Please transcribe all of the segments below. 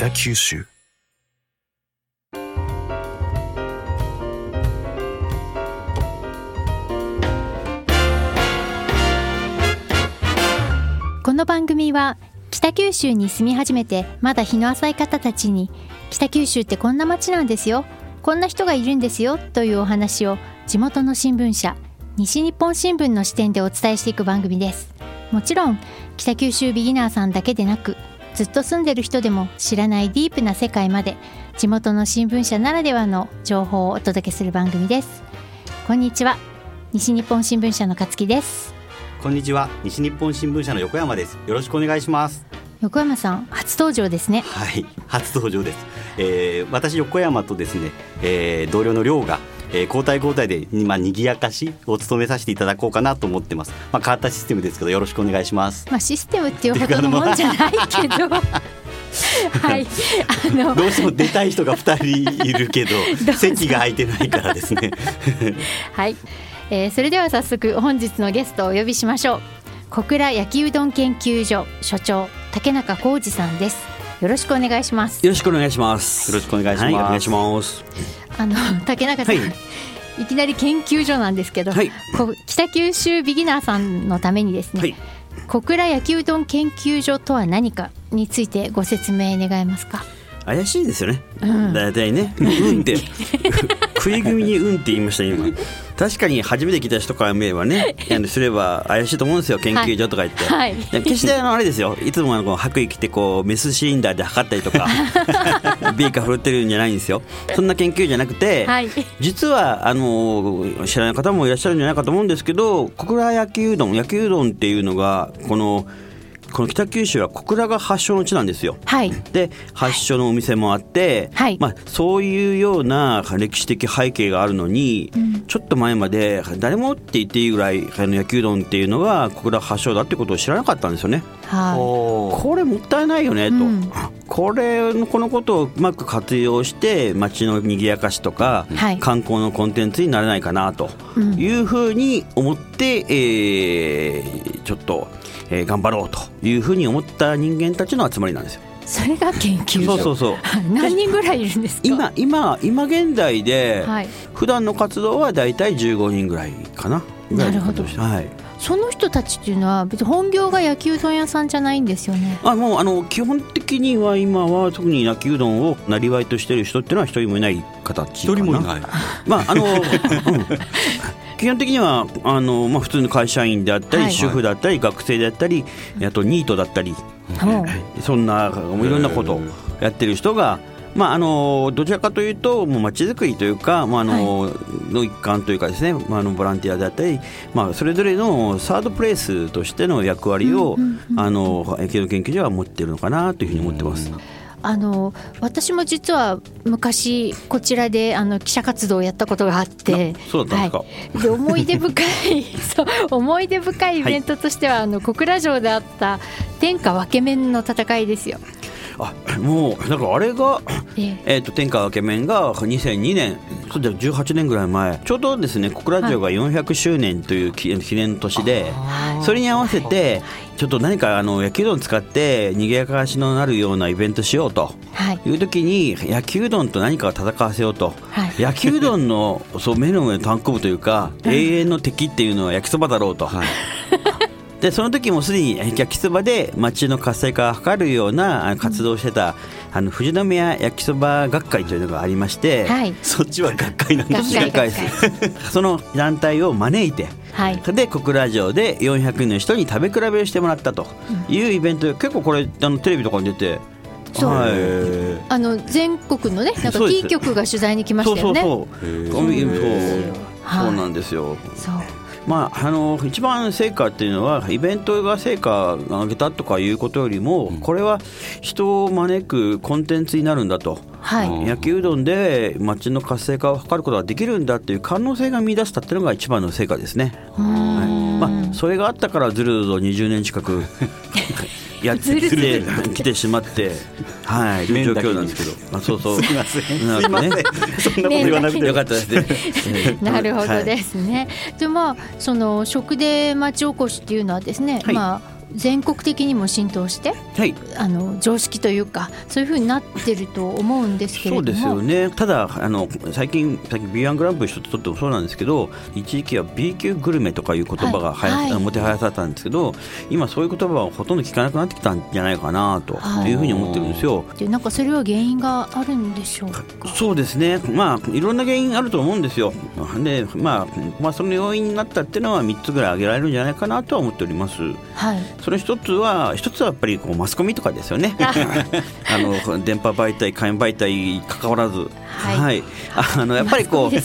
北九州。この番組は北九州に住み始めてまだ日の浅い方たちに、北九州ってこんな街なんですよ、こんな人がいるんですよというお話を地元の新聞社、西日本新聞の視点でお伝えしていく番組です。もちろん北九州ビギナーさんだけでなく、ずっと住んでる人でも知らないディープな世界まで、地元の新聞社ならではの情報をお届けする番組です。こんにちは、西日本新聞社の勝木です。こんにちは、西日本新聞社の横山です。よろしくお願いします。横山さん、初登場ですね。はい、初登場です、私横山とですね、同僚の寮が、交代で、にぎやかしを務めさせていただこうかなと思ってます。変わったシステムですけど、よろしくお願いします。システムっていうほどのもんじゃないけどはい、どうしても出たい人が2人いるけど席が空いてないからですねはい、それでは早速本日のゲストをお呼びしましょう。小倉焼きうどん研究所所長、竹中浩二さんです。よろしくお願いします。よろしくお願いします。よろしくお願いします。はい、お願いします。竹中さん、はい、いきなり研究所なんですけど、はい、北九州ビギナーさんのためにですね、はい、小倉焼きうどん研究所とは何かについてご説明願えますか。怪しいですよね、だいたいね、うんって食い組みにうんって言いました今確かに初めて来た人から見ればねすれば怪しいと思うんですよ、研究所とか言って、はいはい、決してあれですよ、いつもこの白衣着てこうメスシリンダーで測ったりとかビーカー振ってるんじゃないんですよ。そんな研究じゃなくて、はい、実は知らない方もいらっしゃるんじゃないかと思うんですけど、小倉焼きうどんっていうのがこの北九州は小倉が発祥の地なんですよ、はい、で発祥のお店もあって、はい、そういうような歴史的背景があるのに、うん、ちょっと前まで誰もって言っていいぐらい焼きうどんっていうのが小倉発祥だってことを知らなかったんですよね。これもったいないよねと、うん、このことをうまく活用して街のにぎやかしとか、はい、観光のコンテンツにならないかなというふうに思って、ちょっと頑張ろうというふうに思った人間たちの集まりなんですよ。それが研究所。そう何人ぐらいいるんですか。今現在で、はい、普段の活動はだいたい15人ぐらいかな。なるほど、はい、その人たちっていうのは別に本業が焼きうどん屋さんじゃないんですよね。もう基本的には今は特に焼きうどんをなりわいとしている人っていうのは一人もいない形かな。一人もいないうん基本的には普通の会社員であったり、はい、主婦だったり学生であったり、あとニートだったり、はい、そんないろんなことをやってる人が、どちらかというともう街づくりというか、はい、の一環というかですね、ボランティアであったり、それぞれのサードプレイスとしての役割を焼きうどん研究所は持っているのかなというふうに思ってます。私も実は昔こちらで記者活動をやったことがあって、そうだったんですか。はい、で思い出深いイベントとしては、はい、小倉城であった天下分け面の戦いですよ。もうなんかあれが、天下分け面が2002年そうだ18年ぐらい前ちょうどですね、小倉城が400周年という記念の年で、はい、それに合わせてちょっと何か焼きうどん使ってにぎやかしのなるようなイベントしようという時に、はい、焼きうどんと何かを戦わせようと、はい、焼きうどんの目の上のたんこぶというか永遠の敵っていうのは焼きそばだろうと、はいでその時もすでに焼きそばで町の活性化を図るような活動をしてた、富士宮焼きそば学会というのがありまして、はい、そっちは学会なんですね。学会その団体を招いて、はい、で小倉城で400人の人に食べ比べをしてもらったというイベントで、結構これテレビとかに出て、そう、はい、全国のねなんかキー局が取材に来ましたよね。そうなんですよ。そう、一番成果っていうのはイベントが成果を上げたとかいうことよりも、これは人を招くコンテンツになるんだと、はい、焼きうどんで町の活性化を図ることができるんだっていう可能性が見出したっていうのが一番の成果ですね。それがあったからずるずる20年近くやってきてしまってはい、という状況なんですけど、そうすいません、そんなこと言わなくてよかったですねなるほどですね。で、その食で町おこしっていうのはですね、はい、全国的にも浸透して、はい、常識というかそういう風になってると思うんですけれども。そうですよね。ただ最近 B1 グランプリ一つとってもそうなんですけど、一時期は B 級グルメとかいう言葉がもてはやされたんですけど、今そういう言葉はほとんど聞かなくなってきたんじゃないかなというふうに思ってるんですよ。でなんかそれは原因があるんでしょうか。そうですね、いろんな原因あると思うんですよ。で、その要因になったっていうのは3つぐらい挙げられるんじゃないかなとは思っております。はい、その一つはやっぱりこうマスコミとかですよね。電波媒体、火炎媒体関わらず、はいはい、やっぱりこうや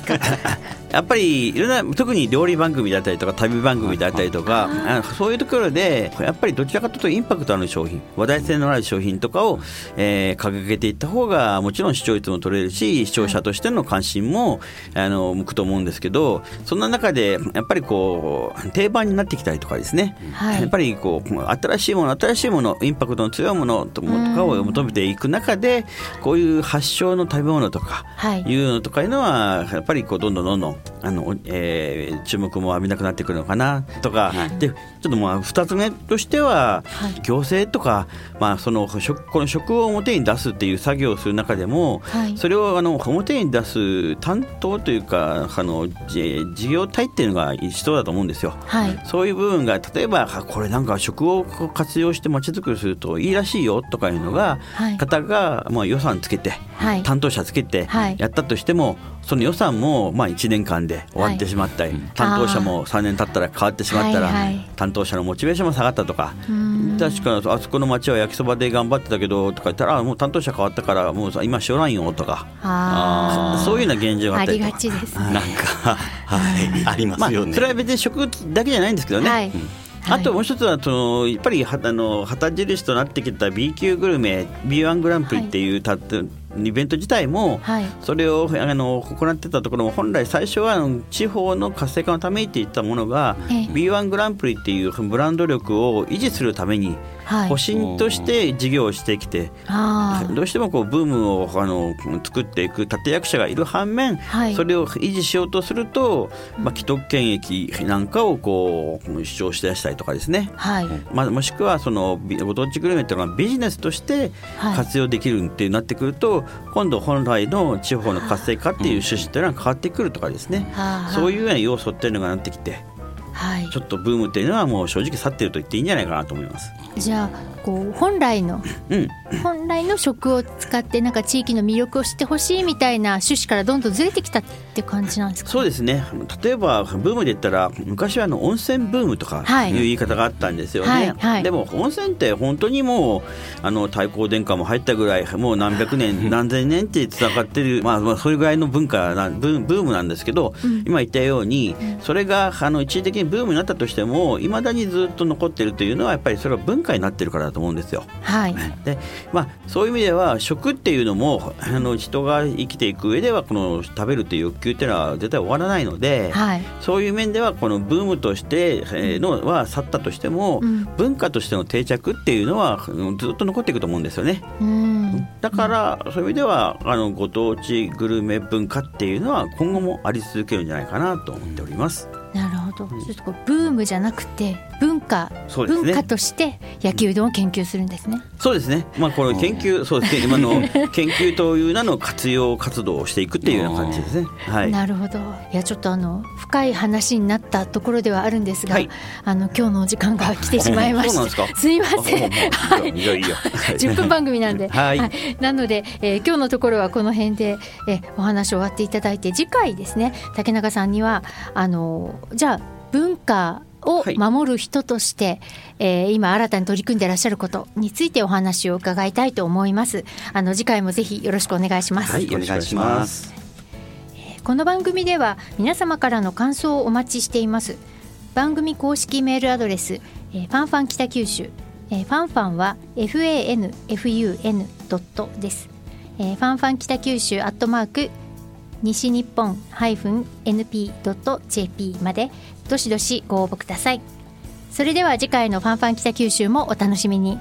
っぱりいろんな、特に料理番組だったりとか旅番組だったりとか、そういうところでやっぱりどちらかというとインパクトのある商品、話題性のある商品とかを、掲げていった方がもちろん視聴率も取れるし、視聴者としての関心も向くと思うんですけど、そんな中でやっぱりこう定番になってきたりとかですね、はい、やっぱりこう新しいもの、インパクトの強いものとかを求めていく中で、こういう発祥の食べ物とかいうのとかいうのはやっぱりこうどんどん注目も浴びなくなってくるのかなとか、はい、でちょっと2つ目としては、はい、行政とか、この食を表に出すっていう作業をする中でも、はい、それを表に出す担当というか事業体っていうのが必要だと思うんですよ。はい、そういう部分が、例えばこれなんか食を活用してまちづくりするといいらしいよとかいうのが、はい、方が予算つけて、はい、担当者つけてやったとしても、はい、その予算も1年間で終わってしまったり、はい、担当者も3年経ったら変わってしまったら、はいはい、担当者のモチベーションも下がったとか、確かあそこの町は焼きそばで頑張ってたけどとか言ったら、もう担当者変わったからもう今しょらんよとか、そういうような現状があったりとか、ありがちですね。なんか、はい、ありますよね。それは別に食だけじゃないんですけどね。はい、あともう一つはやっぱり旗印となってきた B 級グルメ B1 グランプリっていうイベント自体も、はい、それを行ってたところも、本来最初は地方の活性化のためって言ったものが、B1 グランプリっていうブランド力を維持するために、はい、保身として事業をしてきて、どうしてもこうブームを作っていく立役者がいる反面、はい、それを維持しようとすると、既得権益なんかをこう主張して出したりとかですね、はい、もしくはご当地グルメというのがビジネスとして活用できるってなってくると、今度本来の地方の活性化っていう趣旨というのは変わってくるとかですね、そういうような要素っていうのがなってきて、はい、ちょっとブームっていうのはもう正直去ってると言っていいんじゃないかなと思います。じゃあこう本来の食を使ってなんか地域の魅力を知ってほしいみたいな趣旨からどんどんずれてきたって感じなんですか。そうですね。例えばブームで言ったら、昔は温泉ブームとかいう言い方があったんですよね。はいはいはい、でも温泉って本当にもう太閤殿下も入ったぐらい、もう何百年何千年ってつながってる、それぐらいの文化なブームなんですけど、今言ったようにそれが一時的にブームになったとしても、いまだにずっと残ってるというのは、やっぱりそれは文化になってるからだと思うんですよ。はい、でそういう意味では食っていうのも人が生きていく上では、この食べるという欲求っていうのは絶対終わらないので、はい、そういう面ではこのブームとしてのは去ったとしても、文化としての定着っていうのはずっと残っていくと思うんですよね。だからそういう意味ではご当地グルメ文化っていうのは今後もあり続けるんじゃないかなと思っております。なるほど。ちょっとブームじゃなくてそうですね、文化として焼きうどんを研究するんですね。そうですね、この研究、そうですね、今の研究という名の活用活動をしていくっていうような感じですね。はい、なるほど。いやちょっと深い話になったところではあるんですが、はい、今日のお時間が来てしまいました。そうなんですか。すいません、10分番組なんで、はいはい、なので、今日のところはこの辺で、お話を終わっていただいて、次回ですね、竹中さんにはじゃあ文化を守る人として、今新たに取り組んでいらっしゃることについてお話を伺いたいと思います。次回もぜひよろしくお願いします。はい、お願いします。この番組では皆様からの感想をお待ちしています。番組公式メールアドレス、ファンファン北九州、ファンファンは fanfun. です。ファンファン北九州@西日本-np.jp までどしどしご応募ください。それでは次回のファンファン北九州もお楽しみに。